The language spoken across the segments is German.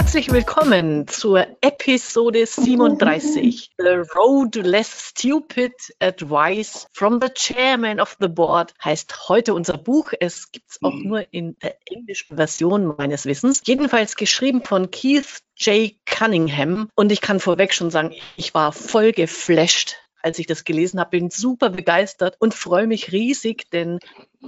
Herzlich willkommen zur Episode 37, The Road Less Stupid Advice from the Chairman of the Board, heißt heute unser Buch. Es gibt es auch nur in der englischen Version meines Wissens. Jedenfalls geschrieben von Keith J. Cunningham. Und ich kann vorweg schon sagen, ich war voll geflasht, als ich das gelesen habe. Bin super begeistert und freue mich riesig, denn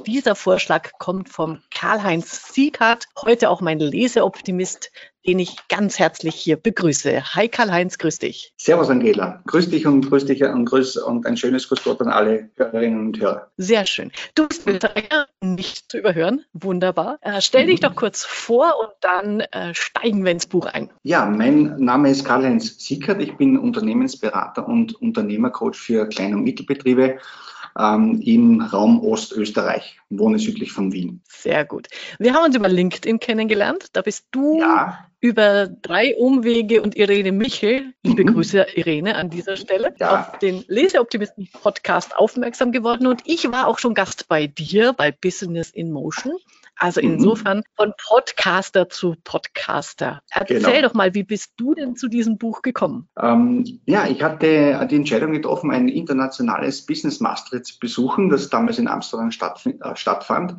dieser Vorschlag kommt vom Karl-Heinz Sigert, heute auch mein Leseoptimist, den ich ganz herzlich hier begrüße. Hi Karl-Heinz, grüß dich. Servus Angela, grüß dich und ein schönes Grüß Gott an alle Hörerinnen und Hörer. Sehr schön. Du bist nicht zu überhören, wunderbar. Stell dich doch kurz vor und dann steigen wir ins Buch ein. Ja, mein Name ist Karl-Heinz Sigert, ich bin Unternehmensberater und Unternehmercoach für Klein- und Mittelbetriebe im Raum Ostösterreich, wohne südlich von Wien. Sehr gut. Wir haben uns über LinkedIn kennengelernt. Da bist du über 3 Umwege und Irene Michel, liebe Grüße Irene an dieser Stelle, auf den Leseoptimisten-Podcast aufmerksam geworden. Und ich war auch schon Gast bei dir, bei Business in Motion. Also insofern von Podcaster zu Podcaster. Erzähl doch mal, wie bist du denn zu diesem Buch gekommen? Ja, ich hatte die Entscheidung getroffen, ein internationales Business Mastery zu besuchen, das damals in Amsterdam stattfand.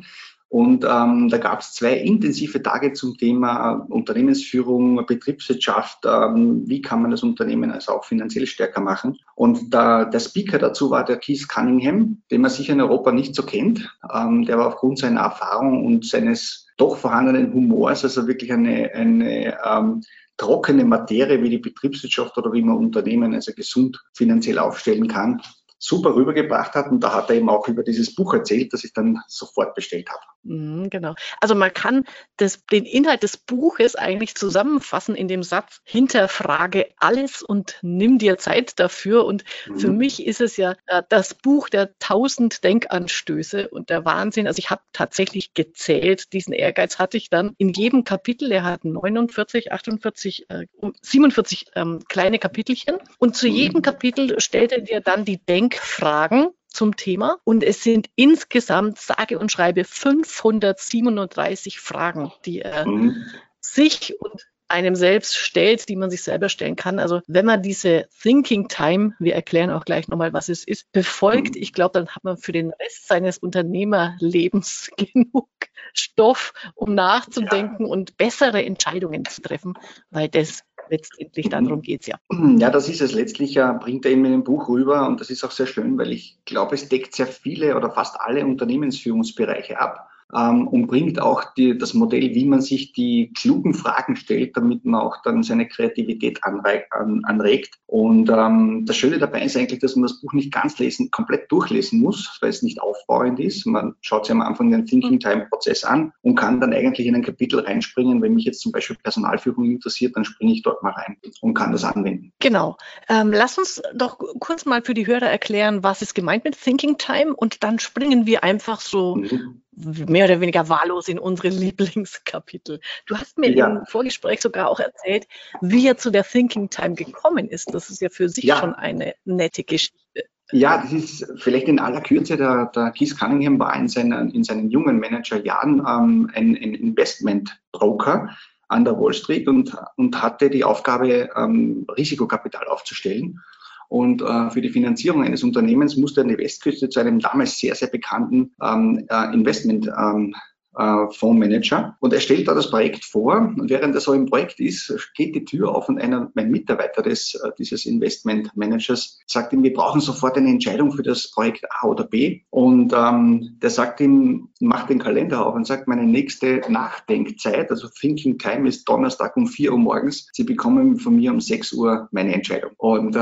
Und da gab es 2 intensive Tage zum Thema Unternehmensführung, Betriebswirtschaft, wie kann man das Unternehmen also auch finanziell stärker machen. Und der Speaker dazu war der Keith Cunningham, den man sicher in Europa nicht so kennt. Der war aufgrund seiner Erfahrung und seines doch vorhandenen Humors, also wirklich eine trockene Materie wie die Betriebswirtschaft oder wie man Unternehmen also gesund finanziell aufstellen kann, super rübergebracht hat. Und da hat er eben auch über dieses Buch erzählt, das ich dann sofort bestellt habe. Genau. Also man kann den Inhalt des Buches eigentlich zusammenfassen in dem Satz, hinterfrage alles und nimm dir Zeit dafür. Und für mich ist es ja das Buch der 1000 Denkanstöße und der Wahnsinn. Also ich habe tatsächlich gezählt, diesen Ehrgeiz hatte ich dann in jedem Kapitel. Er hat 49, 48, 47 kleine Kapitelchen. Und zu jedem Kapitel stellt er dir dann die Denkfragen zum Thema. Und es sind insgesamt, sage und schreibe, 537 Fragen, die er sich und einem selbst stellt, die man sich selber stellen kann. Also wenn man diese Thinking Time, wir erklären auch gleich nochmal, was es ist, befolgt, ich glaube, dann hat man für den Rest seines Unternehmerlebens genug Stoff, um nachzudenken und bessere Entscheidungen zu treffen, weil das letztendlich darum geht es ja. Ja, das ist es. Letztlich bringt er eben in dem Buch rüber und das ist auch sehr schön, weil ich glaube, es deckt sehr viele oder fast alle Unternehmensführungsbereiche ab und bringt auch das Modell, wie man sich die klugen Fragen stellt, damit man auch dann seine Kreativität anregt. Und das Schöne dabei ist eigentlich, dass man das Buch nicht ganz komplett durchlesen muss, weil es nicht aufbauend ist. Man schaut sich am Anfang den Thinking-Time-Prozess an und kann dann eigentlich in ein Kapitel reinspringen. Wenn mich jetzt zum Beispiel Personalführung interessiert, dann springe ich dort mal rein und kann das anwenden. Genau. Lass uns doch kurz mal für die Hörer erklären, was ist gemeint mit Thinking-Time und dann springen wir einfach so mehr oder weniger wahllos in unsere Lieblingskapitel. Du hast mir im Vorgespräch sogar auch erzählt, wie er zu der Thinking Time gekommen ist. Das ist ja für sich schon eine nette Geschichte. Ja, das ist vielleicht in aller Kürze. Der Keith Cunningham war in seinen jungen Managerjahren ein Investmentbroker an der Wall Street und hatte die Aufgabe, Risikokapital aufzustellen. Und für die Finanzierung eines Unternehmens musste an die Westküste zu einem damals sehr, sehr bekannten Investmentfondsmanager. Und er stellt da das Projekt vor. Und während er so im Projekt ist, geht die Tür auf und ein Mitarbeiter dieses Investmentmanagers sagt ihm, wir brauchen sofort eine Entscheidung für das Projekt A oder B. Und der sagt ihm, macht den Kalender auf und sagt, meine nächste Nachdenkzeit, also Thinking Time, ist Donnerstag um 4 Uhr morgens. Sie bekommen von mir um 6 Uhr meine Entscheidung. Und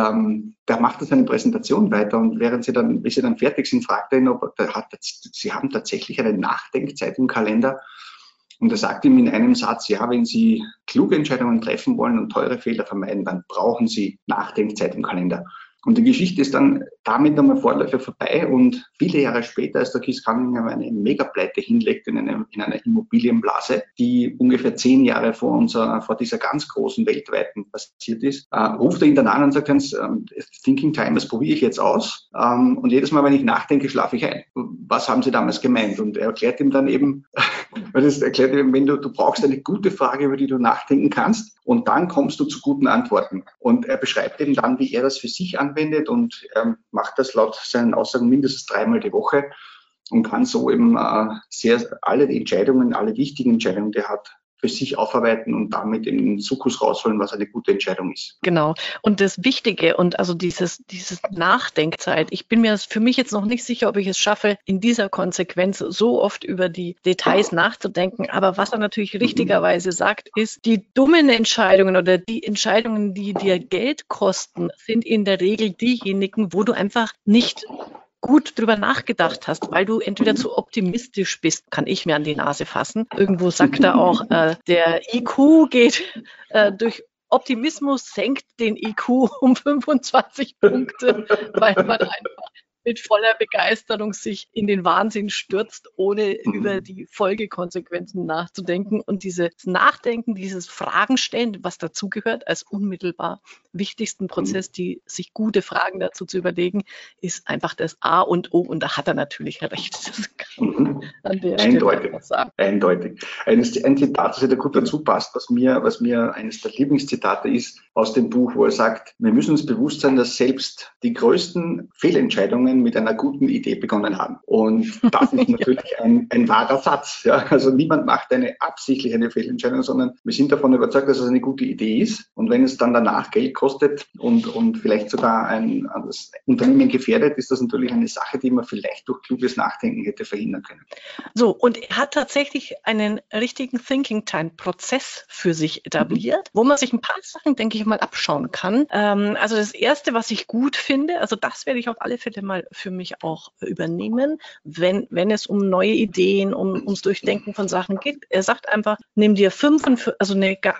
der macht dann seine Präsentation weiter und bis sie dann fertig sind, fragt er ihn, ob sie haben tatsächlich eine Nachdenkzeit im Kalender. Und er sagt ihm in einem Satz, ja, wenn Sie kluge Entscheidungen treffen wollen und teure Fehler vermeiden, dann brauchen Sie Nachdenkzeit im Kalender. Und die Geschichte ist dann damit nochmal Vorläufer vorbei und viele Jahre später, als der Keith Cunningham eine Megapleite hinlegt in einer Immobilienblase, die ungefähr 10 Jahre vor dieser ganz großen weltweiten passiert ist, ruft er ihn dann an und sagt, Thinking Time, das probiere ich jetzt aus. Und jedes Mal, wenn ich nachdenke, schlafe ich ein. Was haben Sie damals gemeint? Und er erklärt ihm dann eben Weil das erklärt dir, wenn du brauchst eine gute Frage, über die du nachdenken kannst, und dann kommst du zu guten Antworten. Und er beschreibt eben dann, wie er das für sich anwendet, und macht das laut seinen Aussagen mindestens 3-mal die Woche und kann so eben alle die Entscheidungen, alle wichtigen Entscheidungen, die er hat, für sich aufarbeiten und damit den Sukkus rausholen, was eine gute Entscheidung ist. Genau. Und das Wichtige und also dieses Nachdenkzeit. Ich bin mir für mich jetzt noch nicht sicher, ob ich es schaffe, in dieser Konsequenz so oft über die Details nachzudenken. Aber was er natürlich richtigerweise sagt, ist, die dummen Entscheidungen oder die Entscheidungen, die dir Geld kosten, sind in der Regel diejenigen, wo du einfach nicht gut drüber nachgedacht hast, weil du entweder zu optimistisch bist, kann ich mir an die Nase fassen. Irgendwo sagt er auch, der IQ geht durch Optimismus, senkt den IQ um 25 Punkte, weil man einfach mit voller Begeisterung sich in den Wahnsinn stürzt, ohne über die Folgekonsequenzen nachzudenken. Und dieses Nachdenken, dieses Fragenstellen, was dazugehört, als unmittelbar wichtigsten Prozess, die sich gute Fragen dazu zu überlegen, ist einfach das A und O. Und da hat er natürlich recht. Das kann an der Stelle sagen. Eindeutig. Ein Zitat, das ja da gut dazu passt, was mir eines der Lieblingszitate ist aus dem Buch, wo er sagt, wir müssen uns bewusst sein, dass selbst die größten Fehlentscheidungen mit einer guten Idee begonnen haben. Und das ist natürlich ein wahrer Satz. Ja? Also niemand macht absichtlich eine Fehlentscheidung, sondern wir sind davon überzeugt, dass es eine gute Idee ist. Und wenn es dann danach Geld kostet und vielleicht sogar das Unternehmen gefährdet, ist das natürlich eine Sache, die man vielleicht durch kluges Nachdenken hätte verhindern können. So, und er hat tatsächlich einen richtigen Thinking-Time-Prozess für sich etabliert, wo man sich ein paar Sachen, denke ich mal, abschauen kann. Also das Erste, was ich gut finde, also das werde ich auf alle Fälle mal für mich auch übernehmen, wenn es um neue Ideen, ums Durchdenken von Sachen geht. Er sagt einfach, nimm dir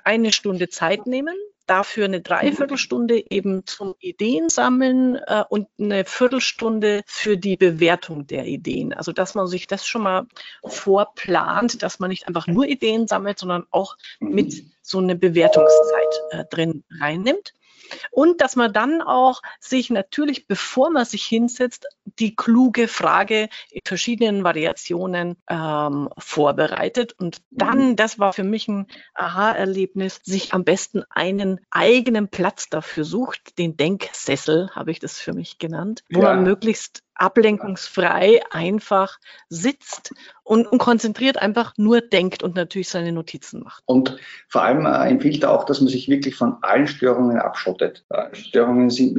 eine Stunde Zeit nehmen, dafür eine Dreiviertelstunde eben zum Ideen sammeln und eine Viertelstunde für die Bewertung der Ideen. Also dass man sich das schon mal vorplant, dass man nicht einfach nur Ideen sammelt, sondern auch mit so eine Bewertungszeit drin reinnimmt. Und dass man dann auch sich natürlich, bevor man sich hinsetzt, die kluge Frage in verschiedenen Variationen vorbereitet. Und dann, das war für mich ein Aha-Erlebnis, sich am besten einen eigenen Platz dafür sucht, den Denksessel, habe ich das für mich genannt, wo man möglichst ablenkungsfrei einfach sitzt und konzentriert einfach nur denkt und natürlich seine Notizen macht. Und vor allem empfiehlt er auch, dass man sich wirklich von allen Störungen abschottet. Mit Störungen sind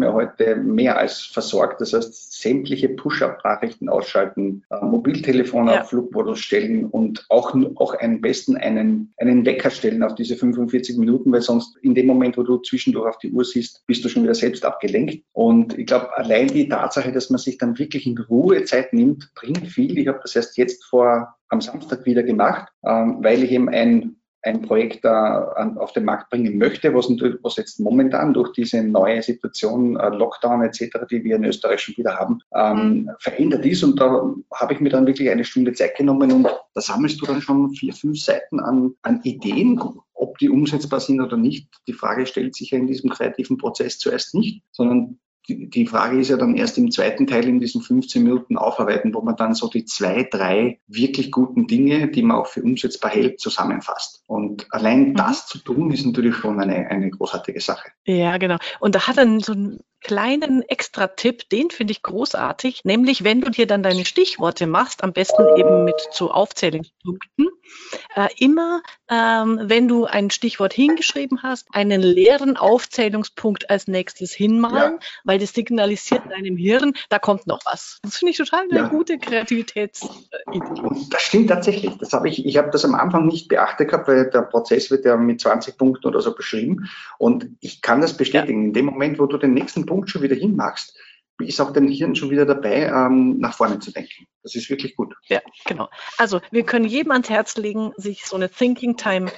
wir heute mehr als versorgt. Das heißt, sämtliche Push-Up-Nachrichten ausschalten, Mobiltelefon auf Flugmodus stellen und auch am besten einen Wecker stellen auf diese 45 Minuten, weil sonst in dem Moment, wo du zwischendurch auf die Uhr siehst, bist du schon wieder selbst abgelenkt. Und ich glaube, allein die Tatsache, dass man sich dann wirklich in Ruhe Zeit nimmt, bringt viel. Ich habe das erst jetzt am Samstag wieder gemacht, weil ich eben ein Projekt auf den Markt bringen möchte, was jetzt momentan durch diese neue Situation, Lockdown etc., die wir in Österreich schon wieder haben, verändert ist. Und da habe ich mir dann wirklich eine Stunde Zeit genommen und da sammelst du dann schon 4-5 Seiten an Ideen. Ob die umsetzbar sind oder nicht, die Frage stellt sich ja in diesem kreativen Prozess zuerst nicht, sondern die Frage ist ja dann erst im zweiten Teil in diesen 15 Minuten aufarbeiten, wo man dann so die 2-3 wirklich guten Dinge, die man auch für umsetzbar hält, zusammenfasst. Und allein das zu tun, ist natürlich schon eine großartige Sache. Ja, genau. Und da hat dann so einen kleinen Extra-Tipp, den finde ich großartig, nämlich wenn du dir dann deine Stichworte machst, am besten eben mit so Aufzählungspunkten, immer, wenn du ein Stichwort hingeschrieben hast, einen leeren Aufzählungspunkt als nächstes hinmalen, weil das signalisiert deinem Hirn, da kommt noch was. Das finde ich total eine gute Kreativitätsidee. Das stimmt tatsächlich. Das habe ich habe das am Anfang nicht beachtet gehabt, weil der Prozess wird ja mit 20 Punkten oder so beschrieben. Und ich kann das bestätigen. In dem Moment, wo du den nächsten Punkt schon wieder hinmachst, ist auch dein Hirn schon wieder dabei, nach vorne zu denken. Das ist wirklich gut. Ja, genau. Also wir können jedem ans Herz legen, sich so eine Thinking Time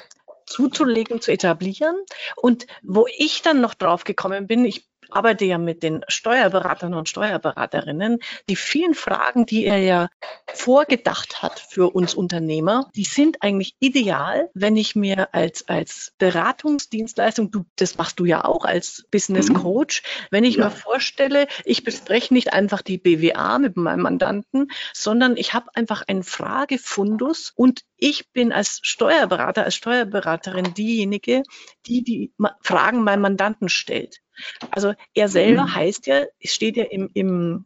zuzulegen, zu etablieren. Und wo ich dann noch drauf gekommen bin, ich arbeite ja mit den Steuerberatern und Steuerberaterinnen, die vielen Fragen, die er ja vorgedacht hat für uns Unternehmer, die sind eigentlich ideal, wenn ich mir als Beratungsdienstleistung, das machst du ja auch als Business Coach, wenn ich mir vorstelle, ich bespreche nicht einfach die BWA mit meinem Mandanten, sondern ich habe einfach einen Fragefundus und ich bin als Steuerberater, als Steuerberaterin diejenige, die Fragen meinem Mandanten stellt. Also er selber heißt ja, steht ja im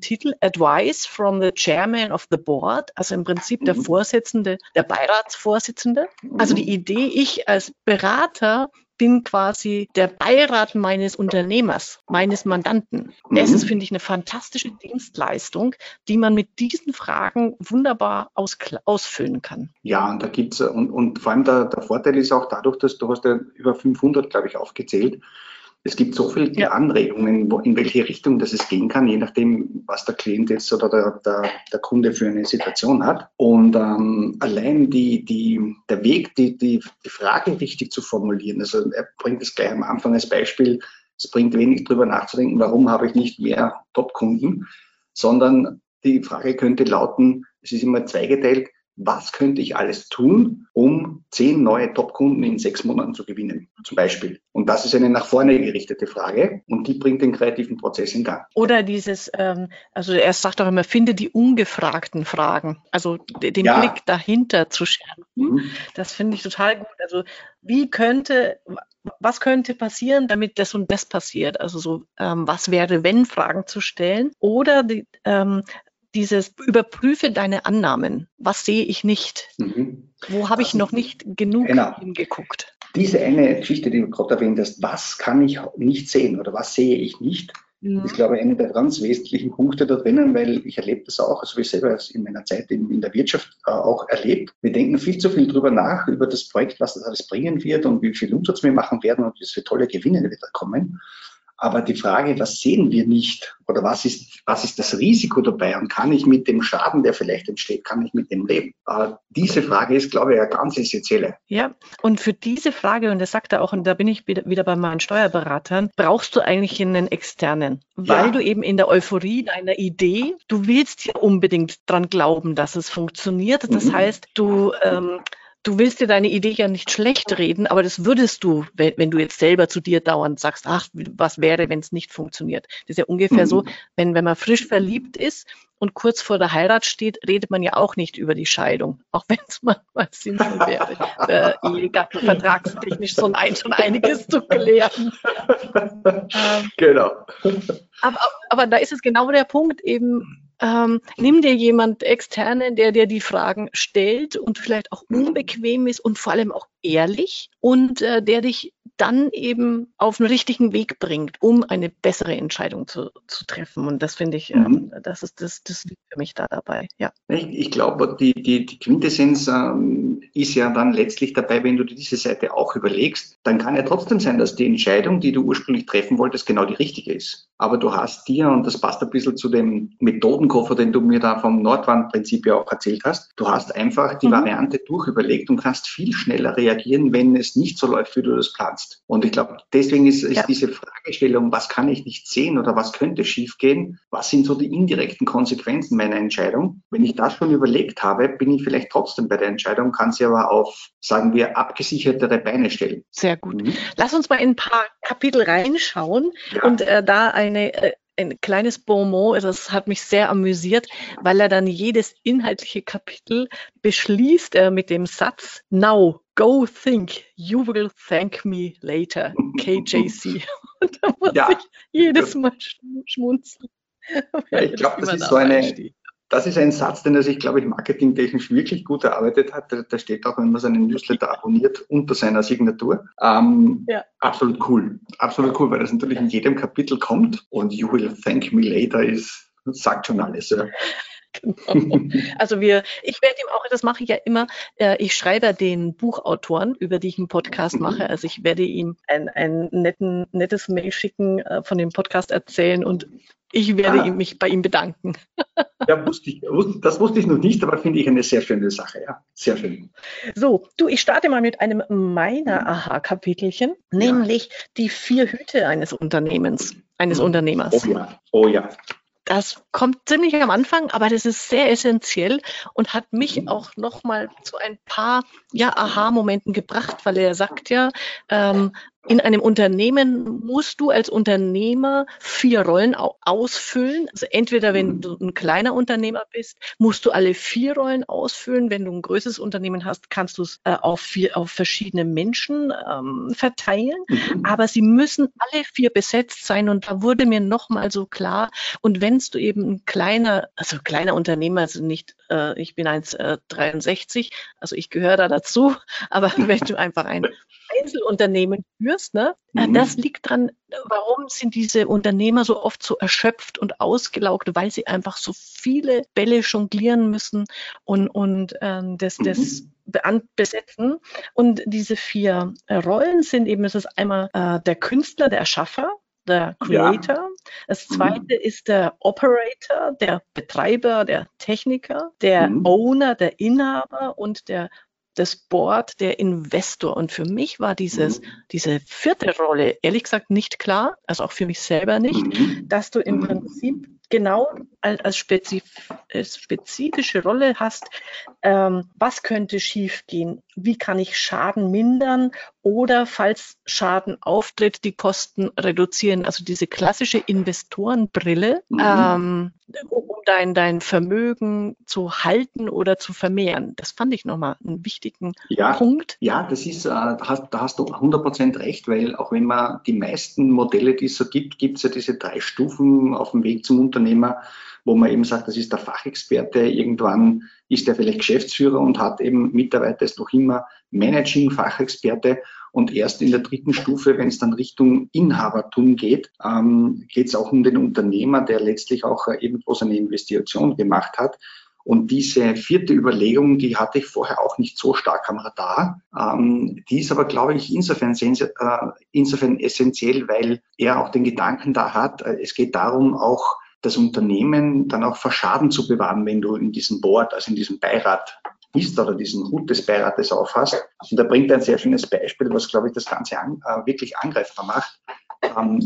Titel Advice from the Chairman of the Board, also im Prinzip der Vorsitzende, der Beiratsvorsitzende. Also die Idee, ich als Berater bin quasi der Beirat meines Unternehmers, meines Mandanten. Das ist, finde ich, eine fantastische Dienstleistung, die man mit diesen Fragen wunderbar ausfüllen kann. Ja, und da gibt's und vor allem der Vorteil ist auch dadurch, dass du hast ja über 500, glaube ich, aufgezählt. Es gibt so viele Anregungen, in welche Richtung das es gehen kann, je nachdem, was der Klient jetzt oder der Kunde für eine Situation hat. Und allein der Weg, die Frage richtig zu formulieren, also er bringt es gleich am Anfang als Beispiel, es bringt wenig drüber nachzudenken, warum habe ich nicht mehr Top-Kunden, sondern die Frage könnte lauten, es ist immer zweigeteilt, was könnte ich alles tun, um 10 neue Top-Kunden in 6 Monaten zu gewinnen, zum Beispiel? Und das ist eine nach vorne gerichtete Frage und die bringt den kreativen Prozess in Gang. Oder dieses, also er sagt auch immer, finde die ungefragten Fragen, also den Blick dahinter zu schärfen, das finde ich total gut. Also was könnte passieren, damit das und das passiert? Also so, was wäre, wenn Fragen zu stellen oder dieses überprüfe deine Annahmen. Was sehe ich nicht? Wo habe ich noch nicht genug hingeguckt? Diese eine Geschichte, die du gerade erwähnt hast, was kann ich nicht sehen oder was sehe ich nicht, ist, glaube ich, einer der ganz wesentlichen Punkte da drinnen, weil ich erlebe das auch, also ich selber in meiner Zeit in der Wirtschaft auch erlebt. Wir denken viel zu viel drüber nach, über das Projekt, was das alles bringen wird und wie viel Umsatz wir machen werden und was für tolle Gewinne wir da kommen. Aber die Frage, was sehen wir nicht oder was ist das Risiko dabei und kann ich mit dem Schaden, der vielleicht entsteht, kann ich mit dem leben? Aber diese Frage ist, glaube ich, eine ganz essentielle. Ja, und für diese Frage, und das sagt er auch, und da bin ich wieder bei meinen Steuerberatern, brauchst du eigentlich einen externen, weil du eben in der Euphorie deiner Idee, du willst ja unbedingt dran glauben, dass es funktioniert. Das heißt, du willst dir deine Idee ja nicht schlecht reden, aber das würdest du, wenn du jetzt selber zu dir dauernd sagst, ach, was wäre, wenn es nicht funktioniert. Das ist ja ungefähr so, wenn man frisch verliebt ist und kurz vor der Heirat steht, redet man ja auch nicht über die Scheidung, auch wenn es manchmal sinnvoll wäre. Vertragstechnisch schon einiges zu klären. Genau. Aber da ist es genau der Punkt eben, nimm dir jemand externen, der dir die Fragen stellt und vielleicht auch unbequem ist und vor allem auch ehrlich und der dich dann eben auf den richtigen Weg bringt, um eine bessere Entscheidung zu treffen. Und das finde ich, das liegt für mich da dabei. Ja. Ich glaube, die Quintessenz ist ja dann letztlich dabei, wenn du dir diese Seite auch überlegst, dann kann ja trotzdem sein, dass die Entscheidung, die du ursprünglich treffen wolltest, genau die richtige ist. Aber du hast dir, und das passt ein bisschen zu dem Methodenkoffer, den du mir da vom Nordwandprinzip ja auch erzählt hast, du hast einfach die Variante durchüberlegt und kannst viel schneller reagieren, wenn es nicht so läuft, wie du das planst. Und ich glaube, deswegen ist diese Fragestellung, was kann ich nicht sehen oder was könnte schiefgehen, was sind so die indirekten Konsequenzen meiner Entscheidung? Wenn ich das schon überlegt habe, bin ich vielleicht trotzdem bei der Entscheidung, kann sie aber auf, sagen wir, abgesichertere Beine stellen. Sehr gut. Lass uns mal in ein paar Kapitel reinschauen und da ein kleines Bonmot, das hat mich sehr amüsiert, weil er dann jedes inhaltliche Kapitel beschließt mit dem Satz, now go think, you will thank me later, KJC. Und da muss ich jedes Mal schmunzeln. Ja, ich glaube, das ist so das ist ein Satz, den er sich, glaube ich, marketingtechnisch wirklich gut erarbeitet hat. Da steht auch, wenn man seinen Newsletter abonniert, unter seiner Signatur. Absolut cool. Absolut cool, weil das natürlich in jedem Kapitel kommt. Und you will thank me later sagt schon alles. Ja. Genau. Also ich werde ihm auch, das mache ich ja immer, ich schreibe den Buchautoren, über die ich einen Podcast mache, also ich werde ihm ein nettes Mail schicken, von dem Podcast erzählen und ich werde mich bei ihm bedanken. Ja, das wusste ich noch nicht, aber finde ich eine sehr schöne Sache, ja, sehr schön. So, du, ich starte mal mit einem meiner Aha-Kapitelchen, nämlich die 4 Hüte eines Unternehmers. Oh ja, oh ja. Das kommt ziemlich am Anfang, aber das ist sehr essentiell und hat mich auch nochmal zu ein paar Aha-Momenten gebracht, weil er sagt ja, in einem Unternehmen musst du als Unternehmer 4 Rollen ausfüllen. Also entweder, wenn du ein kleiner Unternehmer bist, musst du alle 4 Rollen ausfüllen. Wenn du ein größeres Unternehmen hast, kannst du es auf verschiedene Menschen verteilen. Aber sie müssen alle 4 besetzt sein. Und da wurde mir nochmal so klar. Und wenn du eben ein kleiner Unternehmer, also nicht, ich bin 1,63, also ich gehöre da dazu, aber wenn du einfach ein Einzelunternehmen führst, ne? Das liegt dran, warum sind diese Unternehmer so oft so erschöpft und ausgelaugt, weil sie einfach so viele Bälle jonglieren müssen und das besetzen. Und diese 4 Rollen sind eben, es ist einmal der Künstler, der Erschaffer, der Creator. Ja. Das zweite ist der Operator, der Betreiber, der Techniker, der Owner, der Inhaber und das Board, der Investor. Und für mich war diese 4. Rolle, ehrlich gesagt, nicht klar, also auch für mich selber nicht, dass du im Prinzip genau als spezifische Rolle hast, was könnte schiefgehen, wie kann ich Schaden mindern oder falls Schaden auftritt, die Kosten reduzieren. Also diese klassische Investorenbrille, um dein Vermögen zu halten oder zu vermehren. Das fand ich nochmal einen wichtigen Punkt. Ja, das ist, da hast du 100% recht, weil auch wenn man die meisten Modelle, die es so gibt, gibt es ja diese 3 Stufen auf dem Weg zum Unternehmer, wo man eben sagt, das ist der Fachexperte, irgendwann ist er vielleicht Geschäftsführer und hat eben Mitarbeiter, ist noch immer Managing-Fachexperte und erst in der 3. Stufe, wenn es dann Richtung Inhabertum geht, geht es auch um den Unternehmer, der letztlich auch irgendwo seine Investition gemacht hat. Und diese 4. Überlegung, die hatte ich vorher auch nicht so stark am Radar. Die ist aber, glaube ich, insofern essentiell, weil er auch den Gedanken da hat, es geht darum, auch das Unternehmen dann auch vor Schaden zu bewahren, wenn du in diesem Board, also in diesem Beirat bist oder diesen Hut des Beirates aufhast. Und da bringt er ein sehr schönes Beispiel, was, glaube ich, das Ganze wirklich angreifbar macht.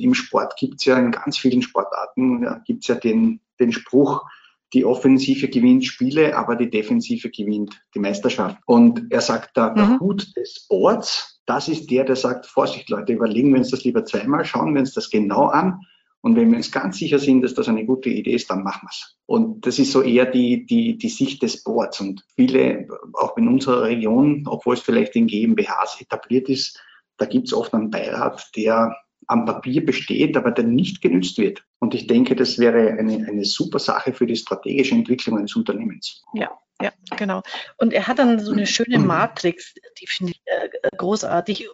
Im Sport gibt es ja, in ganz vielen Sportarten gibt es ja den Spruch, die Offensive gewinnt Spiele, aber die Defensive gewinnt die Meisterschaft. Und er sagt da, der Hut des Boards, das ist der sagt, Vorsicht Leute, überlegen wir uns das lieber zweimal, schauen wir uns das genau an. Und wenn wir uns ganz sicher sind, dass das eine gute Idee ist, dann machen wir es. Und das ist so eher die Sicht des Boards. Und viele, auch in unserer Region, obwohl es vielleicht in GmbHs etabliert ist, da gibt es oft einen Beirat, der am Papier besteht, aber der nicht genutzt wird. Und ich denke, das wäre eine super Sache für die strategische Entwicklung eines Unternehmens. Ja, genau. Und er hat dann so eine schöne Matrix, die finde ich großartig,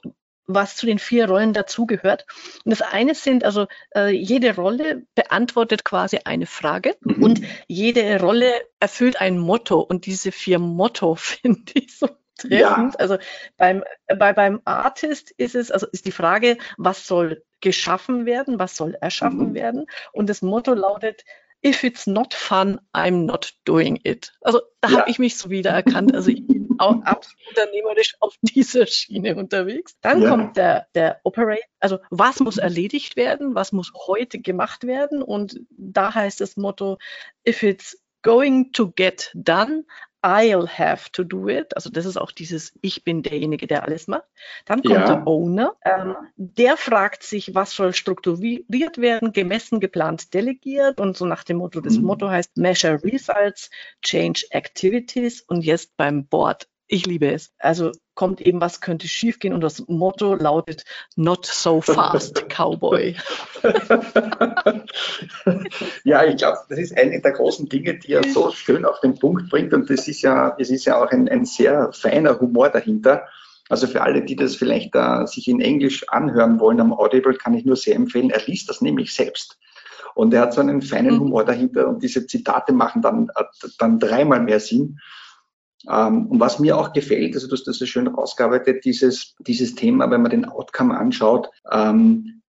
was zu den 4 Rollen dazugehört. Und das eine sind, also jede Rolle beantwortet quasi eine Frage und jede Rolle erfüllt ein Motto. Und diese 4 Motto finde ich so treffend. Ja. Also beim Artist ist die Frage, was soll geschaffen werden, was soll erschaffen werden? Und das Motto lautet, if it's not fun, I'm not doing it. Also da habe ich mich so wiedererkannt. Also ich bin auch absolut unternehmerisch auf dieser Schiene unterwegs. Dann kommt der Operator. Also was muss erledigt werden? Was muss heute gemacht werden? Und da heißt das Motto, if it's going to get done, I'll have to do it. Also das ist auch dieses, ich bin derjenige, der alles macht. Dann kommt der Owner. Der fragt sich, was soll strukturiert werden, gemessen, geplant, delegiert. Und so nach dem Motto, das Motto heißt Measure Results, Change Activities. Und jetzt beim Board, ich liebe es. Also kommt eben, was könnte schiefgehen. Und das Motto lautet, not so fast, Cowboy. Ja, ich glaube, das ist eine der großen Dinge, die er so schön auf den Punkt bringt. Und es ist ja auch ein sehr feiner Humor dahinter. Also für alle, die das vielleicht sich in Englisch anhören wollen am Audible, kann ich nur sehr empfehlen, er liest das nämlich selbst. Und er hat so einen feinen Humor dahinter. Und diese Zitate machen dann dreimal mehr Sinn. Und was mir auch gefällt, also das ist schön rausgearbeitet, dieses Thema, wenn man den Outcome anschaut,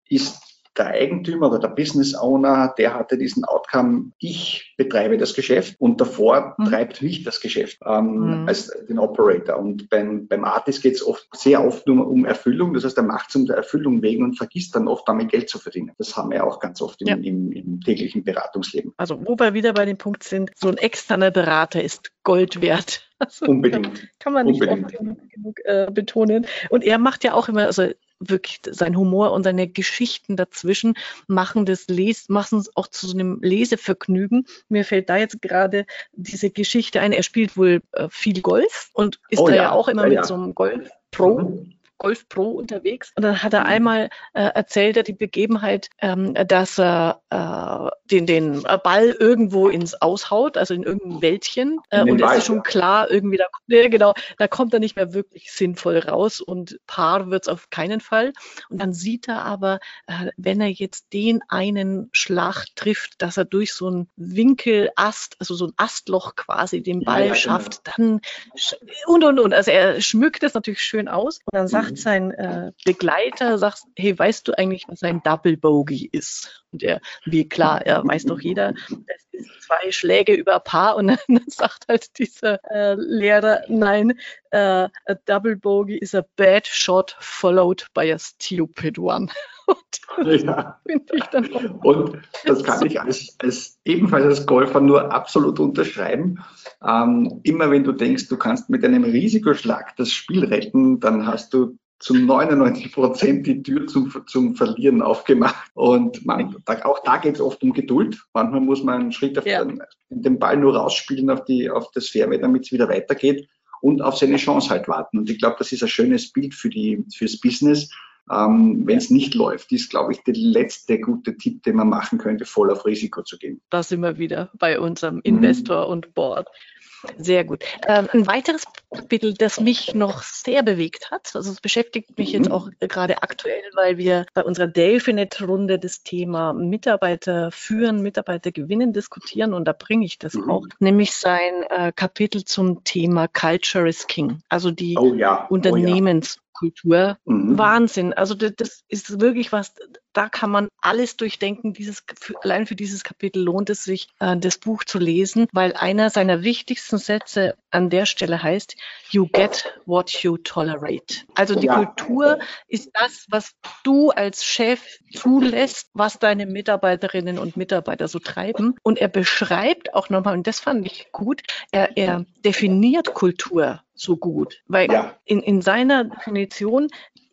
ist der Eigentümer oder der Business Owner, der hatte diesen Outcome, ich betreibe das Geschäft und davor treibt mich das Geschäft als den Operator. Und beim Artist geht es sehr oft nur um Erfüllung. Das heißt, er macht es um der Erfüllung wegen und vergisst dann oft damit Geld zu verdienen. Das haben wir auch ganz oft im täglichen Beratungsleben. Also wo wir wieder bei dem Punkt sind, so ein externer Berater ist Gold wert. Also, unbedingt. Kann man nicht oft genug betonen. Und er macht ja auch immer, also wirklich sein Humor und seine Geschichten dazwischen machen es auch zu so einem Lesevergnügen. Mir fällt da jetzt gerade diese Geschichte ein. Er spielt wohl viel Golf und ist auch immer mit so einem Golf Pro unterwegs. Und dann hat er einmal erzählt, die Begebenheit, dass er den Ball irgendwo ins Aushaut, also in irgendein Wäldchen. Und es ist schon klar, irgendwie da kommt er nicht mehr wirklich sinnvoll raus und Par wird es auf keinen Fall. Und dann sieht er aber, wenn er jetzt den einen Schlag trifft, dass er durch so einen Winkelast, also so ein Astloch quasi, den Ball schafft, dann und. Also er schmückt das natürlich schön aus. Und dann sagt sein Begleiter, hey, weißt du eigentlich, was ein Double Bogey ist? Und weiß doch jeder, das ist 2 Schläge über Paar. Und dann sagt halt dieser Lehrer, nein, a Double Bogey is a bad shot followed by a stupid one. Und das kann ich als Golfer nur absolut unterschreiben. Immer wenn du denkst, du kannst mit einem Risikoschlag das Spiel retten, dann hast du zu 99% die Tür zum Verlieren aufgemacht. Und auch da geht es oft um Geduld. Manchmal muss man einen Schritt den Ball nur rausspielen auf das Fairway, damit es wieder weitergeht und auf seine Chance halt warten. Und ich glaube, das ist ein schönes Bild fürs Business. Wenn es nicht läuft, ist, glaube ich, der letzte gute Tipp, den man machen könnte, voll auf Risiko zu gehen. Da sind wir wieder bei unserem Investor und Board. Sehr gut. Ein weiteres Kapitel, das mich noch sehr bewegt hat, also es beschäftigt mich jetzt auch gerade aktuell, weil wir bei unserer Delphinet-Runde das Thema Mitarbeiter führen, Mitarbeiter gewinnen, diskutieren und da bringe ich das auch, nämlich sein Kapitel zum Thema Culture is King, also die Unternehmenskultur. Wahnsinn, also das ist wirklich was, da kann man alles durchdenken. Allein für dieses Kapitel lohnt es sich, das Buch zu lesen, weil einer seiner wichtigsten Sätze an der Stelle heißt, you get what you tolerate. Also die Kultur ist das, was du als Chef zulässt, was deine Mitarbeiterinnen und Mitarbeiter so treiben. Und er beschreibt auch nochmal, und das fand ich gut, er definiert Kultur so gut, weil in seiner Definition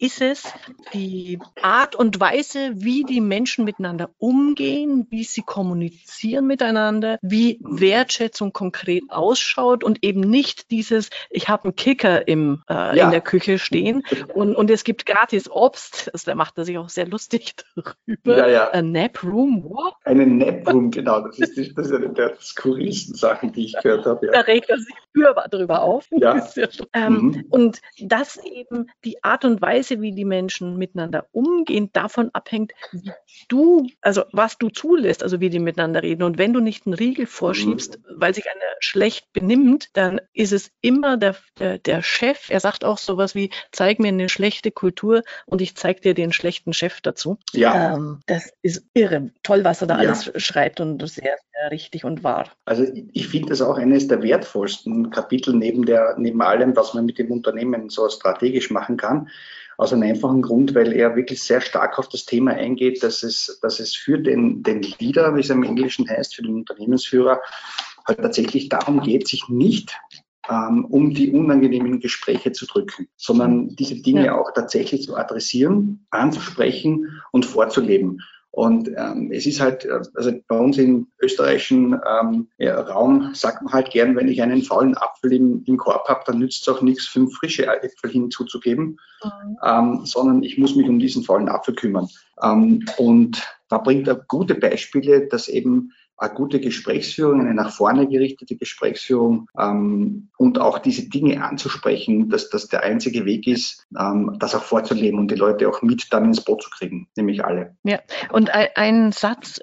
ist es die Art und Weise, wie die Menschen miteinander umgehen, wie sie kommunizieren miteinander, wie Wertschätzung konkret ausschaut und eben nicht dieses, ich habe einen Kicker in der Küche stehen und es gibt gratis Obst, also da macht er sich auch sehr lustig darüber. Eine Nap-Room, genau, das ist eine der skurrilsten Sachen, die ich gehört habe. Da regt er sich fürbar drüber auf. Und dass eben die Art und Weise, wie die Menschen miteinander umgehen, davon abhängt, wie was du zulässt, also wie die miteinander reden. Und wenn du nicht einen Riegel vorschiebst, weil sich einer schlecht benimmt, dann ist es immer der Chef. Er sagt auch sowas wie, zeig mir eine schlechte Kultur und ich zeig dir den schlechten Chef dazu. Ja. Das ist irre. Toll, was er da alles schreibt und sehr, sehr richtig und wahr. Also ich finde das auch eines der wertvollsten Kapitel neben allem, was man mit dem Unternehmen so strategisch machen kann. Aus einem einfachen Grund, weil er wirklich sehr stark auf das Thema eingeht, dass es für den Leader, wie es im Englischen heißt, für den Unternehmensführer, halt tatsächlich darum geht, sich nicht um die unangenehmen Gespräche zu drücken, sondern diese Dinge auch tatsächlich zu adressieren, anzusprechen und vorzuleben. Und es ist halt, also bei uns im österreichischen Raum sagt man halt gern, wenn ich einen faulen Apfel im Korb habe, dann nützt es auch nichts, 5 frische Äpfel hinzuzugeben, sondern ich muss mich um diesen faulen Apfel kümmern. Und da bringt er gute Beispiele, dass eben eine gute Gesprächsführung, eine nach vorne gerichtete Gesprächsführung und auch diese Dinge anzusprechen, dass das der einzige Weg ist, das auch vorzuleben und die Leute auch mit dann ins Boot zu kriegen, nämlich alle. Ja, und ein Satz,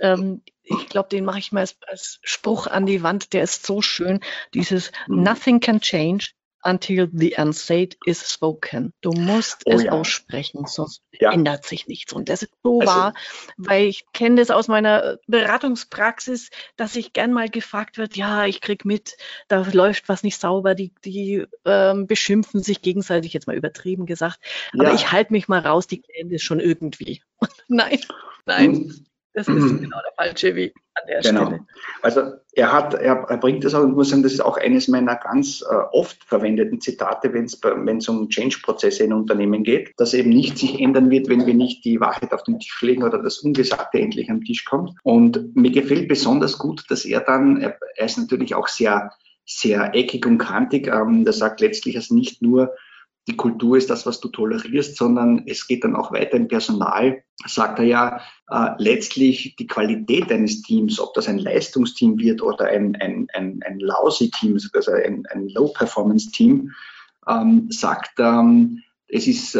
ich glaube, den mache ich mal als Spruch an die Wand, der ist so schön, dieses Nothing can change until the unsaid is spoken. Du musst es aussprechen, sonst ändert sich nichts. Und das ist so wahr, weil ich kenne das aus meiner Beratungspraxis, dass ich gern mal gefragt wird, ja, ich krieg mit, da läuft was nicht sauber, die beschimpfen sich gegenseitig, jetzt mal übertrieben gesagt, aber ich halte mich mal raus, die klären das schon irgendwie. Nein. Das ist genau der falsche Weg an der Stelle. Also er bringt das auch, und ich muss sagen, das ist auch eines meiner ganz oft verwendeten Zitate, wenn es um Change-Prozesse in Unternehmen geht, dass eben nichts sich ändern wird, wenn wir nicht die Wahrheit auf den Tisch legen oder das Ungesagte endlich am Tisch kommt. Und mir gefällt besonders gut, dass er ist natürlich auch sehr, sehr eckig und kantig, der sagt letztlich, dass nicht nur die Kultur ist das, was du tolerierst, sondern es geht dann auch weiter im Personal, sagt er ja, letztlich die Qualität eines Teams, ob das ein Leistungsteam wird oder ein lousy Team, also ein Low-Performance-Team, sagt, es ist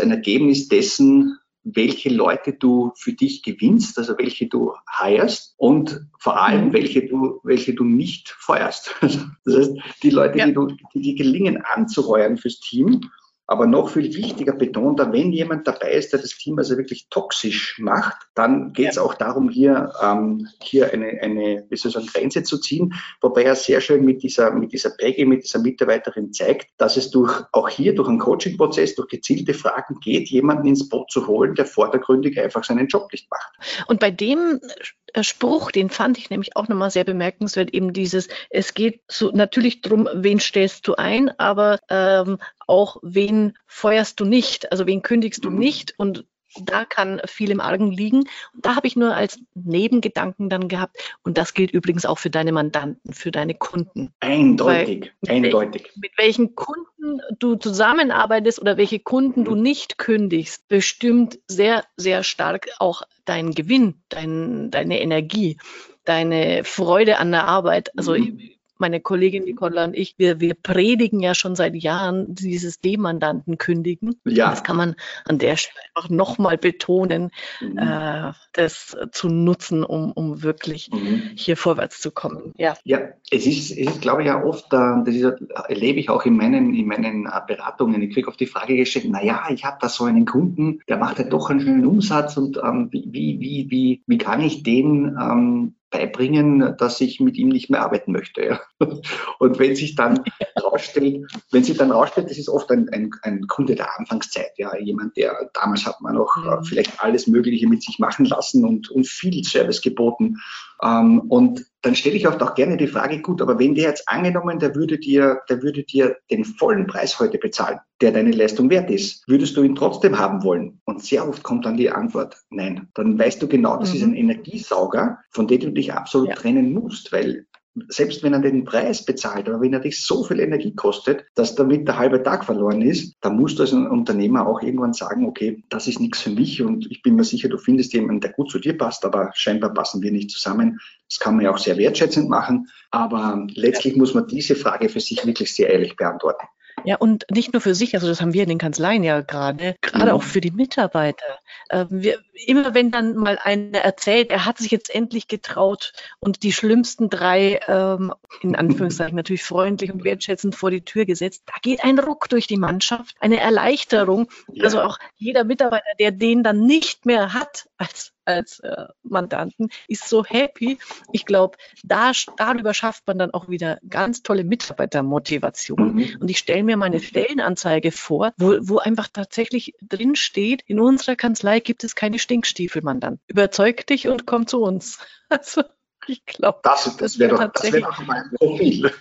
ein Ergebnis dessen, welche Leute du für dich gewinnst, also welche du hirest und vor allem welche du nicht feuerst. Das heißt, die Leute, die gelingen anzuheuern fürs Team, aber noch viel wichtiger betont er, wenn jemand dabei ist, der das Team also wirklich toxisch macht, dann geht es auch darum, hier eine Grenze zu ziehen, wobei er sehr schön mit dieser Peggy, mit dieser Mitarbeiterin zeigt, dass es durch einen Coaching-Prozess, durch gezielte Fragen geht, jemanden ins Boot zu holen, der vordergründig einfach seinen Job nicht macht. Und bei dem Spruch, den fand ich nämlich auch nochmal sehr bemerkenswert, eben dieses, es geht so natürlich drum, wen stellst du ein, aber auch wen feuerst du nicht, also wen kündigst du nicht, und da kann viel im Argen liegen. Und da habe ich nur als Nebengedanken dann gehabt, und das gilt übrigens auch für deine Mandanten, für deine Kunden. Eindeutig. Mit welchen Kunden du zusammenarbeitest oder welche Kunden du nicht kündigst, bestimmt sehr, sehr stark auch deinen Gewinn, deine Energie, deine Freude an der Arbeit. Also meine Kollegin Nicola und ich, wir predigen ja schon seit Jahren dieses Demandanten kündigen. Ja. Das kann man an der Stelle einfach nochmal betonen, das zu nutzen, um wirklich hier vorwärts zu kommen. Ja, es ist glaube ich ja oft, das erlebe ich auch in meinen Beratungen. Ich kriege oft die Frage gestellt, naja, ich habe da so einen Kunden, der macht ja doch einen schönen Umsatz, und wie kann ich den beibringen, dass ich mit ihm nicht mehr arbeiten möchte. Und wenn sich dann rausstellt, das ist oft ein Kunde der Anfangszeit, jemand, der damals hat man noch vielleicht alles Mögliche mit sich machen lassen und viel Service geboten. Und dann stelle ich oft auch gerne die Frage, gut, aber wenn der jetzt angenommen, der würde dir den vollen Preis heute bezahlen, der deine Leistung wert ist, würdest du ihn trotzdem haben wollen? Und sehr oft kommt dann die Antwort, nein. Dann weißt du genau, das ist ein Energiesauger, von dem du dich absolut trennen musst, weil selbst wenn er den Preis bezahlt, aber wenn er dich so viel Energie kostet, dass damit der halbe Tag verloren ist, dann musst du als Unternehmer auch irgendwann sagen, okay, das ist nichts für mich, und ich bin mir sicher, du findest jemanden, der gut zu dir passt, aber scheinbar passen wir nicht zusammen. Das kann man ja auch sehr wertschätzend machen, aber letztlich muss man diese Frage für sich wirklich sehr ehrlich beantworten. Ja, und nicht nur für sich, also das haben wir in den Kanzleien ja gerade auch für die Mitarbeiter. Immer wenn dann mal einer erzählt, er hat sich jetzt endlich getraut und die schlimmsten drei, in Anführungszeichen natürlich freundlich und wertschätzend vor die Tür gesetzt, da geht ein Ruck durch die Mannschaft, eine Erleichterung. Ja. Also auch jeder Mitarbeiter, der den dann nicht mehr hat als Mandanten, ist so happy. Ich glaube, darüber schafft man dann auch wieder ganz tolle Mitarbeitermotivation. Und ich stelle mir meine Stellenanzeige vor, wo einfach tatsächlich drin steht, in unserer Kanzlei gibt es keine Stinkstiefelmandanten. Überzeug dich und komm zu uns. Also ich glaube, das wäre doch mein Profil.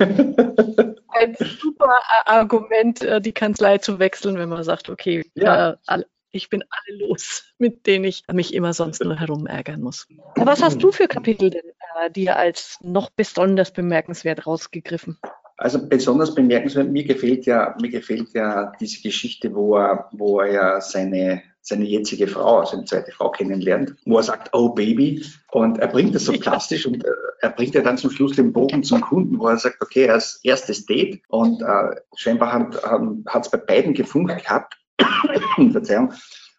Ein super Argument, die Kanzlei zu wechseln, wenn man sagt, okay, ich bin alle los, mit denen ich mich immer sonst nur herumärgern muss. Was hast du für Kapitel denn dir als noch besonders bemerkenswert rausgegriffen? Also besonders bemerkenswert, mir gefällt ja diese Geschichte, wo er ja seine jetzige Frau, seine zweite Frau kennenlernt, wo er sagt, oh Baby, und er bringt das so plastisch, und er bringt ja dann zum Schluss den Bogen zum Kunden, wo er sagt, okay, er ist erstes Date, und scheinbar hat es bei beiden gefunkt gehabt, Verzeihung,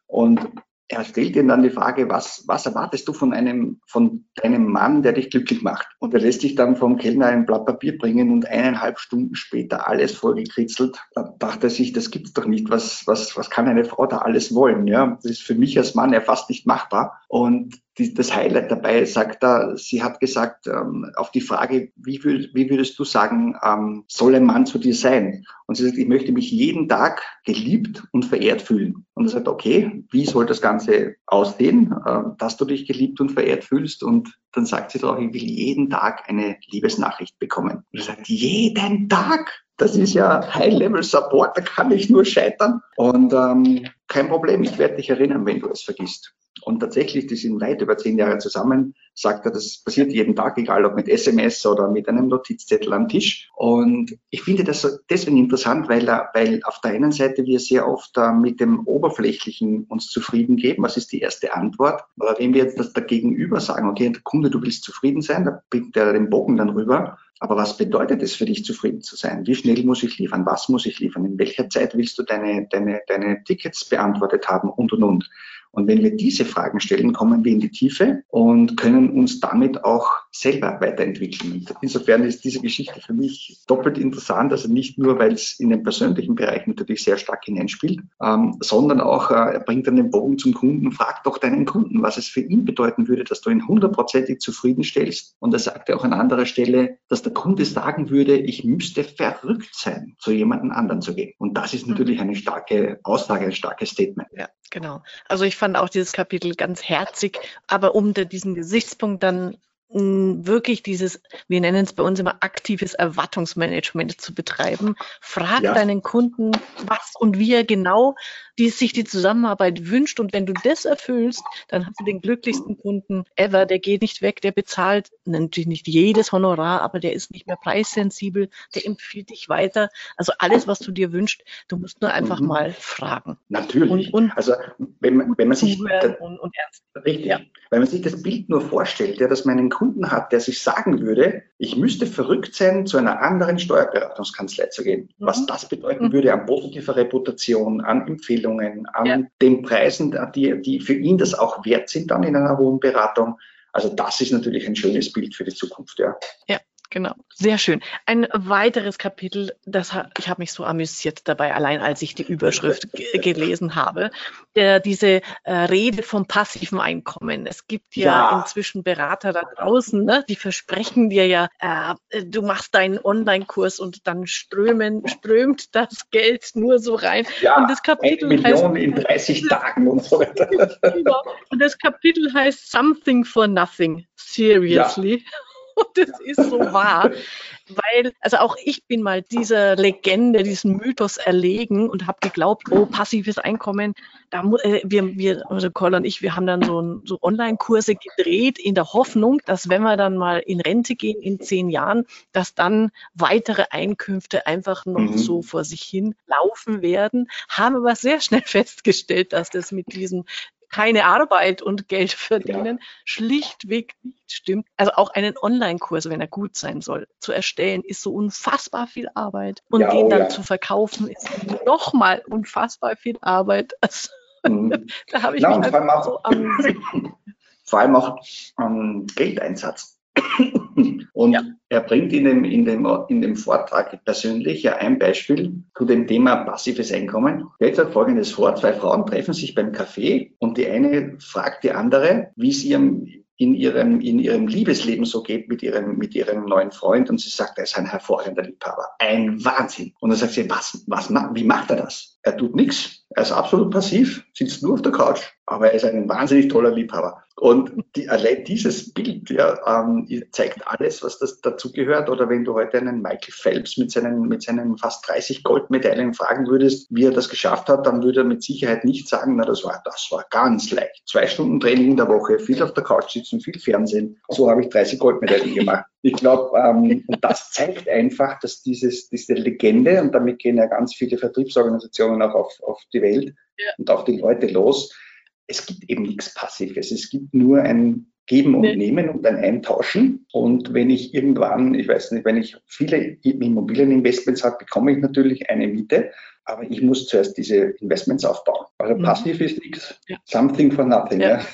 und er stellt ihm dann die Frage, was erwartest du von deinem Mann, der dich glücklich macht? Und er lässt sich dann vom Kellner ein Blatt Papier bringen und 1,5 Stunden später alles vollgekritzelt. Da dachte er sich, das gibt's doch nicht. Was kann eine Frau da alles wollen? Ja, das ist für mich als Mann ja fast nicht machbar. Und das Highlight dabei, sagt er, sie hat gesagt, auf die Frage, wie würdest du sagen, soll ein Mann zu dir sein? Und sie sagt, ich möchte mich jeden Tag geliebt und verehrt fühlen. Und er sagt, okay, wie soll das Ganze aussehen, dass du dich geliebt und verehrt fühlst? Und dann sagt sie drauf, ich will jeden Tag eine Liebesnachricht bekommen. Und er sagt, jeden Tag? Das ist ja High-Level-Support, da kann ich nur scheitern. Und kein Problem, ich werde dich erinnern, wenn du es vergisst. Und tatsächlich, die sind weit über 10 Jahre zusammen, sagt er, das passiert jeden Tag, egal ob mit SMS oder mit einem Notizzettel am Tisch. Und ich finde das deswegen interessant, weil auf der einen Seite wir sehr oft mit dem Oberflächlichen uns zufrieden geben, was ist die erste Antwort. Aber wenn wir jetzt das dagegenüber sagen, okay, Kunde, du willst zufrieden sein, da bringt er den Bogen dann rüber. Aber was bedeutet es für dich, zufrieden zu sein? Wie schnell muss ich liefern? Was muss ich liefern? In welcher Zeit willst du deine Tickets beantwortet haben? Und. Und wenn wir diese Fragen stellen, kommen wir in die Tiefe und können uns damit auch selber weiterentwickeln. Insofern ist diese Geschichte für mich doppelt interessant, also nicht nur, weil es in den persönlichen Bereich natürlich sehr stark hineinspielt, sondern auch, er bringt dann den Bogen zum Kunden, frag doch deinen Kunden, was es für ihn bedeuten würde, dass du ihn 100%ig zufrieden stellst. Und er sagte auch an anderer Stelle, dass der Kunde sagen würde, ich müsste verrückt sein, zu jemandem anderen zu gehen. Und das ist natürlich eine starke Aussage, ein starkes Statement. Ja, genau. Also ich fand auch dieses Kapitel ganz herzig, aber um diesen Gesichtspunkt dann wirklich dieses, wir nennen es bei uns immer aktives Erwartungsmanagement zu betreiben. Frag deinen Kunden, was und wie er genau sich die Zusammenarbeit wünscht. Und wenn du das erfüllst, dann hast du den glücklichsten Kunden ever. Der geht nicht weg, der bezahlt natürlich nicht jedes Honorar, aber der ist nicht mehr preissensibel, der empfiehlt dich weiter. Also alles, was du dir wünschst, du musst nur einfach mal fragen. Natürlich. Und also wenn man sich und ernst. Richtig. Ja. Wenn man sich das Bild nur vorstellt, ja, dass man einen Kunden hat, der sich sagen würde, ich müsste verrückt sein, zu einer anderen Steuerberatungskanzlei zu gehen. Was das bedeuten würde an positiver Reputation, an Empfehlungen, an den Preisen, die für ihn das auch wert sind dann in einer hohen Beratung. Also das ist natürlich ein schönes Bild für die Zukunft. Ja. Genau, sehr schön. Ein weiteres Kapitel, ich habe mich so amüsiert dabei, allein als ich die Überschrift gelesen habe, diese Rede vom passiven Einkommen. Es gibt ja inzwischen Berater da draußen, ne? Die versprechen dir ja, du machst deinen Online-Kurs und dann strömt das Geld nur so rein. Ja, und das Kapitel 1 Million heißt, in 30 Tagen und so weiter. Und das Kapitel heißt Something for Nothing, Seriously. Ja. Und das ist so wahr, weil, also auch ich bin mal dieser Legende, diesem Mythos erlegen und habe geglaubt, passives Einkommen, da also Karl und ich, wir haben dann so Online-Kurse gedreht in der Hoffnung, dass wenn wir dann mal in Rente gehen in 10 Jahren, dass dann weitere Einkünfte einfach noch so vor sich hin laufen werden, haben aber sehr schnell festgestellt, dass das mit diesem keine Arbeit und Geld verdienen, schlichtweg nicht stimmt. Also auch einen Online-Kurs, wenn er gut sein soll, zu erstellen, ist so unfassbar viel Arbeit. Und den dann zu verkaufen, ist nochmal unfassbar viel Arbeit. Also, da habe ich mich einfach so am... Vor allem auch Geldeinsatz. Und er bringt in dem Vortrag persönlich ja ein Beispiel zu dem Thema passives Einkommen. Er stellt Folgendes vor, 2 Frauen treffen sich beim Café und die eine fragt die andere, wie es in ihrem Liebesleben so geht mit ihrem neuen Freund, und sie sagt, er ist ein hervorragender Liebhaber. Ein Wahnsinn. Und dann sagt sie, wie macht er das? Er tut nichts. Er ist absolut passiv, sitzt nur auf der Couch. Aber er ist ein wahnsinnig toller Liebhaber. Und allein dieses Bild zeigt alles, was das dazugehört. Oder wenn du heute einen Michael Phelps mit seinen fast 30 Goldmedaillen fragen würdest, wie er das geschafft hat, dann würde er mit Sicherheit nicht sagen, na, das war ganz leicht. 2 Stunden Training in der Woche, viel auf der Couch sitzen, viel Fernsehen. So habe ich 30 Goldmedaillen gemacht. Ich glaube, das zeigt einfach, dass diese Legende, und damit gehen ja ganz viele Vertriebsorganisationen auch auf die Welt und auch die Leute los, es gibt eben nichts Passives. Es gibt nur ein Geben und Nehmen und ein Eintauschen. Und wenn ich irgendwann, ich weiß nicht, wenn ich viele Immobilieninvestments habe, bekomme ich natürlich eine Miete. Aber ich muss zuerst diese Investments aufbauen. Also passiv ist nichts, something for nothing. Ja. Ja.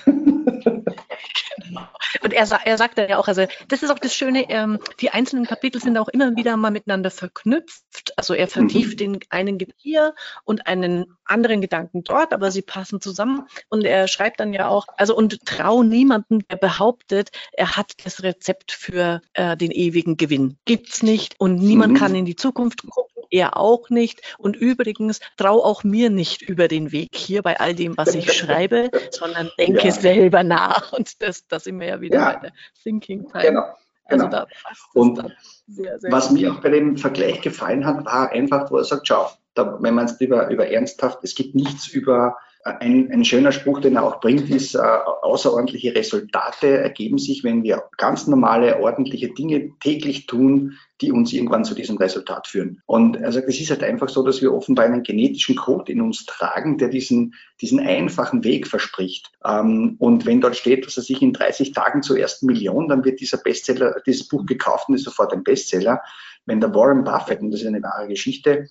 Und er sagt ja auch, also das ist auch das Schöne, die einzelnen Kapitel sind auch immer wieder mal miteinander verknüpft. Also er vertieft den einen hier und einen anderen Gedanken dort, aber sie passen zusammen. Und er schreibt dann ja auch, also und trau niemandem, der behauptet, er hat das Rezept für den ewigen Gewinn. Gibt's nicht und niemand kann in die Zukunft gucken, er auch nicht. Und übrigens, trau auch mir nicht über den Weg hier bei all dem, was ich schreibe, sondern denke selber nach. Und das immer ja wieder bei der Thinking Time. Genau. Also da passt und es dann sehr, sehr was gut. Mir auch bei dem Vergleich gefallen hat, war einfach, wo er sagt, schau, da, wenn man es lieber über ernsthaft, es gibt nichts über, ein schöner Spruch, den er auch bringt, ist, außerordentliche Resultate ergeben sich, wenn wir ganz normale, ordentliche Dinge täglich tun, die uns irgendwann zu diesem Resultat führen. Und er sagt, es ist halt einfach so, dass wir offenbar einen genetischen Code in uns tragen, der diesen einfachen Weg verspricht. Und wenn dort steht, dass er sich in 30 Tagen zur ersten Million, dann wird dieser Bestseller, dieses Buch gekauft und ist sofort ein Bestseller. Wenn der Warren Buffett, und das ist eine wahre Geschichte,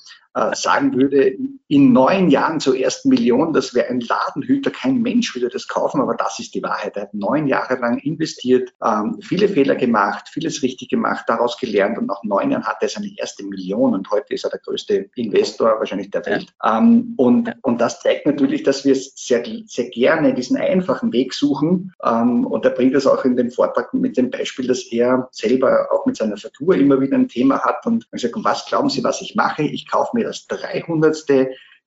sagen würde, in 9 Jahren zur ersten Million, das wäre ein Ladenhüter, kein Mensch würde das kaufen, aber das ist die Wahrheit. Er hat 9 Jahre lang investiert, viele Fehler gemacht, vieles richtig gemacht, daraus gelernt und nach 9 Jahren hat er seine erste Million und heute ist er der größte Investor wahrscheinlich der Welt. Und das zeigt natürlich, dass wir sehr, sehr gerne diesen einfachen Weg suchen. Und er bringt das auch in dem Vortrag mit dem Beispiel, dass er selber auch mit seiner Figur immer wieder ein Thema hat und gesagt, was glauben Sie, was ich mache? Ich kaufe mir das 300.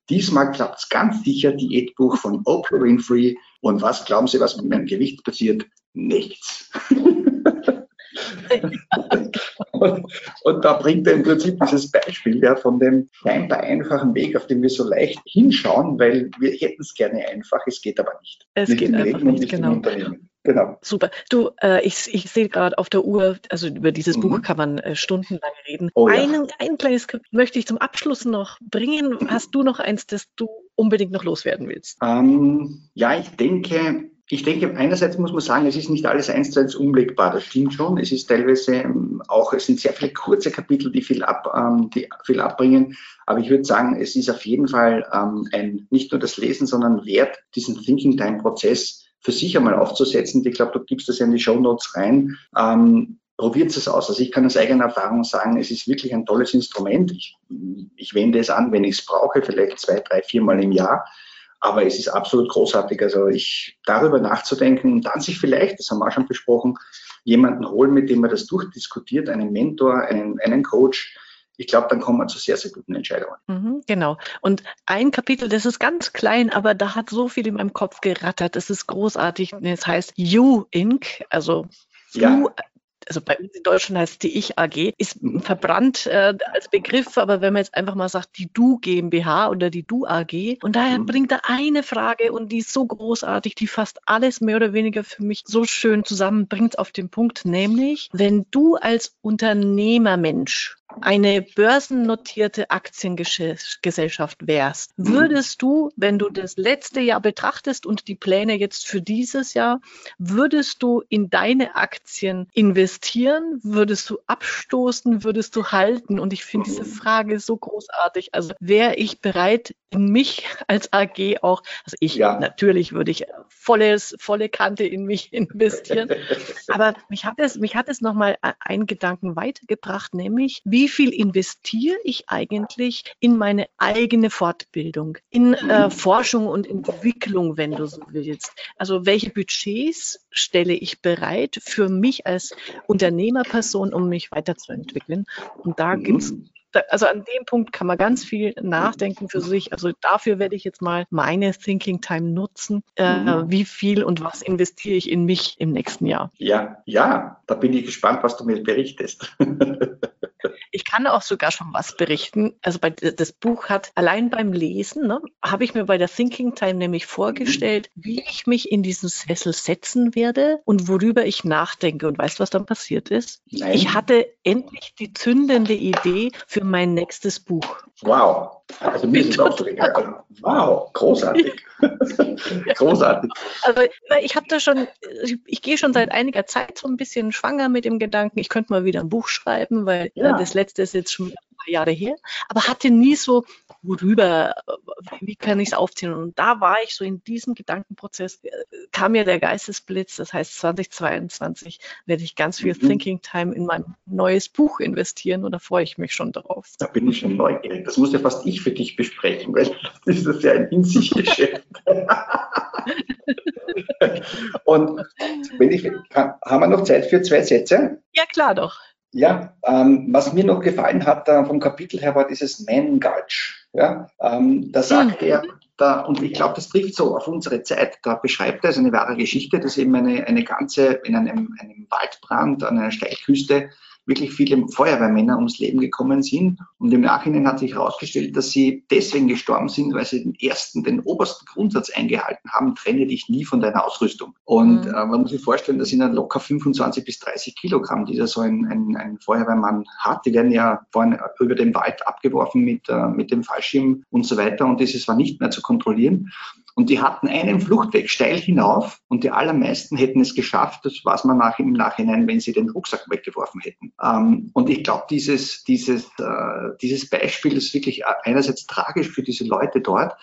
Diesmal klappt es ganz sicher, Diätbuch von Oprah Winfrey. Und was glauben Sie, was mit meinem Gewicht passiert? Nichts. Und da bringt er im Prinzip dieses Beispiel von dem scheinbar einfachen Weg, auf den wir so leicht hinschauen, weil wir hätten es gerne einfach, es geht aber nicht. Es geht einfach nicht, genau. Genau. Super. Du, ich sehe gerade auf der Uhr, also über dieses Buch kann man stundenlang reden. Oh, ja. Ein kleines möchte ich zum Abschluss noch bringen. Hast du noch eins, das du unbedingt noch loswerden willst? Ja, ich denke, einerseits muss man sagen, es ist nicht alles eins zu eins umlegbar, das stimmt schon. Es ist teilweise auch, es sind sehr viele kurze Kapitel, die viel abbringen. Aber ich würde sagen, es ist auf jeden Fall nicht nur das Lesen, sondern wert, diesen Thinking-Time-Prozess für sich einmal aufzusetzen. Ich glaube, du gibst das ja in die Shownotes rein. Probiert es aus. Also ich kann aus eigener Erfahrung sagen, es ist wirklich ein tolles Instrument. Ich wende es an, wenn ich es brauche, vielleicht 2, 3, 4 Mal im Jahr. Aber es ist absolut großartig. Also darüber nachzudenken und dann sich vielleicht, das haben wir auch schon besprochen, jemanden holen, mit dem man das durchdiskutiert, einen Mentor, einen Coach. Ich glaube, dann kommen wir zu sehr, sehr guten Entscheidungen. Genau. Und ein Kapitel, das ist ganz klein, aber da hat so viel in meinem Kopf gerattert. Das ist großartig. Das heißt You Inc., also bei uns in Deutschland heißt es die Ich-AG, ist verbrannt als Begriff, aber wenn man jetzt einfach mal sagt, die Du-GmbH oder die Du-AG, und daher bringt er eine Frage und die ist so großartig, die fasst alles mehr oder weniger für mich so schön zusammen, bringt auf den Punkt, nämlich, wenn du als Unternehmermensch eine börsennotierte Aktiengesellschaft wärst, würdest du, wenn du das letzte Jahr betrachtest und die Pläne jetzt für dieses Jahr, würdest du in deine Aktien investieren? Würdest du abstoßen? Würdest du halten? Und ich finde diese Frage so großartig. Also wäre ich bereit, in mich als AG auch, natürlich würde ich volle Kante in mich investieren. Aber mich hat es nochmal einen Gedanken weitergebracht, nämlich, wie viel investiere ich eigentlich in meine eigene Fortbildung, in Forschung und Entwicklung, wenn du so willst. Also welche Budgets stelle ich bereit für mich als Unternehmerperson, um mich weiterzuentwickeln? Und da gibt's, also an dem Punkt kann man ganz viel nachdenken für sich. Also dafür werde ich jetzt mal meine Thinking Time nutzen. Wie viel und was investiere ich in mich im nächsten Jahr? Ja, da bin ich gespannt, was du mir berichtest. Ich kann auch sogar schon was berichten. Also das Buch hat allein beim Lesen, habe ich mir bei der Thinking Time nämlich vorgestellt, wie ich mich in diesen Sessel setzen werde und worüber ich nachdenke. Und weißt du, was dann passiert ist? Nein. Ich hatte endlich die zündende Idee für mein nächstes Buch. Wow. Also mir ist aufregend. Wow, großartig. Großartig. Also ich gehe schon seit einiger Zeit so ein bisschen schwanger mit dem Gedanken, ich könnte mal wieder ein Buch schreiben, weil das letzte ist jetzt schon paar Jahre her, aber hatte nie so, worüber, wie kann ich es aufziehen? Und da war ich so in diesem Gedankenprozess, kam mir der Geistesblitz, das heißt 2022 werde ich ganz viel Thinking Time in mein neues Buch investieren und da freue ich mich schon darauf. Da bin ich schon neugierig, das muss ja fast ich für dich besprechen, weil das ist ja ein in sich Geschäft. Und haben wir noch Zeit für 2 Sätze? Ja, klar doch. Ja, was mir noch gefallen hat vom Kapitel her, war dieses Mann-Gulch. Ja? Da sagt er, da, und ich glaube, das trifft so auf unsere Zeit, da beschreibt er, es ist eine wahre Geschichte, dass eben eine ganze, in einem Waldbrand an einer Steilküste wirklich viele Feuerwehrmänner ums Leben gekommen sind. Und im Nachhinein hat sich herausgestellt, dass sie deswegen gestorben sind, weil sie den obersten Grundsatz eingehalten haben, trenne dich nie von deiner Ausrüstung. Und man muss sich vorstellen, das sind dann locker 25 bis 30 Kilogramm, die da so ein Feuerwehrmann hat. Die werden ja vorne über den Wald abgeworfen mit dem Fallschirm und so weiter. Und dieses war nicht mehr zu kontrollieren. Und die hatten einen Fluchtweg steil hinauf und die allermeisten hätten es geschafft, das weiß man im Nachhinein, wenn sie den Rucksack weggeworfen hätten. Und ich glaube, dieses Beispiel ist wirklich einerseits tragisch für diese Leute dort.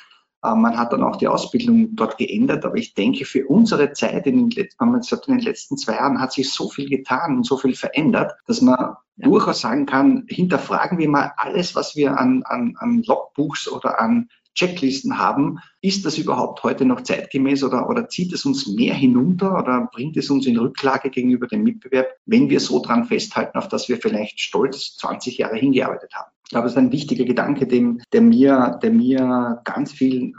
Man hat dann auch die Ausbildung dort geändert, aber ich denke, für unsere Zeit in den letzten 2 Jahren hat sich so viel getan und so viel verändert, dass man durchaus sagen kann, hinterfragen wir mal alles, was wir an Logbuchs oder an Checklisten haben, ist das überhaupt heute noch zeitgemäß oder zieht es uns mehr hinunter oder bringt es uns in Rücklage gegenüber dem Mitbewerb, wenn wir so dran festhalten, auf das wir vielleicht stolz 20 Jahre hingearbeitet haben. Ich glaube, das ist ein wichtiger Gedanke, der mir ganz viel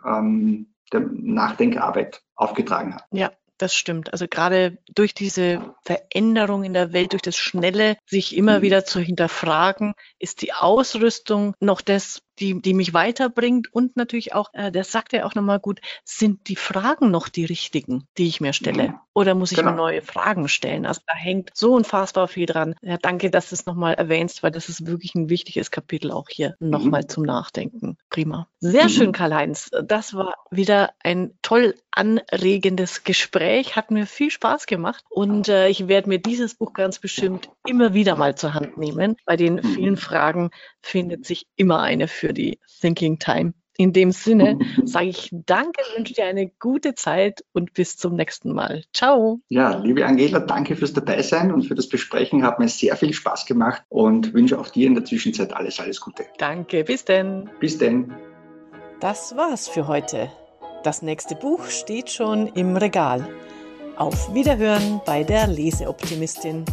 Nachdenkarbeit aufgetragen hat. Ja. Das stimmt. Also gerade durch diese Veränderung in der Welt, durch das Schnelle, sich immer wieder zu hinterfragen, ist die Ausrüstung noch das, die mich weiterbringt? Und natürlich auch, das sagt er auch nochmal gut, sind die Fragen noch die richtigen, die ich mir stelle? Ja. Oder muss ich mir neue Fragen stellen? Also da hängt so unfassbar viel dran. Ja, danke, dass du es nochmal erwähnst, weil das ist wirklich ein wichtiges Kapitel auch hier nochmal zum Nachdenken. Prima. Sehr schön, Karl-Heinz. Das war wieder ein toll anregendes Gespräch. Hat mir viel Spaß gemacht und ich werde mir dieses Buch ganz bestimmt immer wieder mal zur Hand nehmen. Bei den vielen Fragen findet sich immer eine für die Thinking Time. In dem Sinne sage ich danke, wünsche dir eine gute Zeit und bis zum nächsten Mal. Ciao. Ja, liebe Angela, danke fürs Dabeisein und für das Besprechen. Hat mir sehr viel Spaß gemacht und wünsche auch dir in der Zwischenzeit alles Gute. Danke, bis denn. Bis denn. Das war's für heute. Das nächste Buch steht schon im Regal. Auf Wiederhören bei der Leseoptimistin.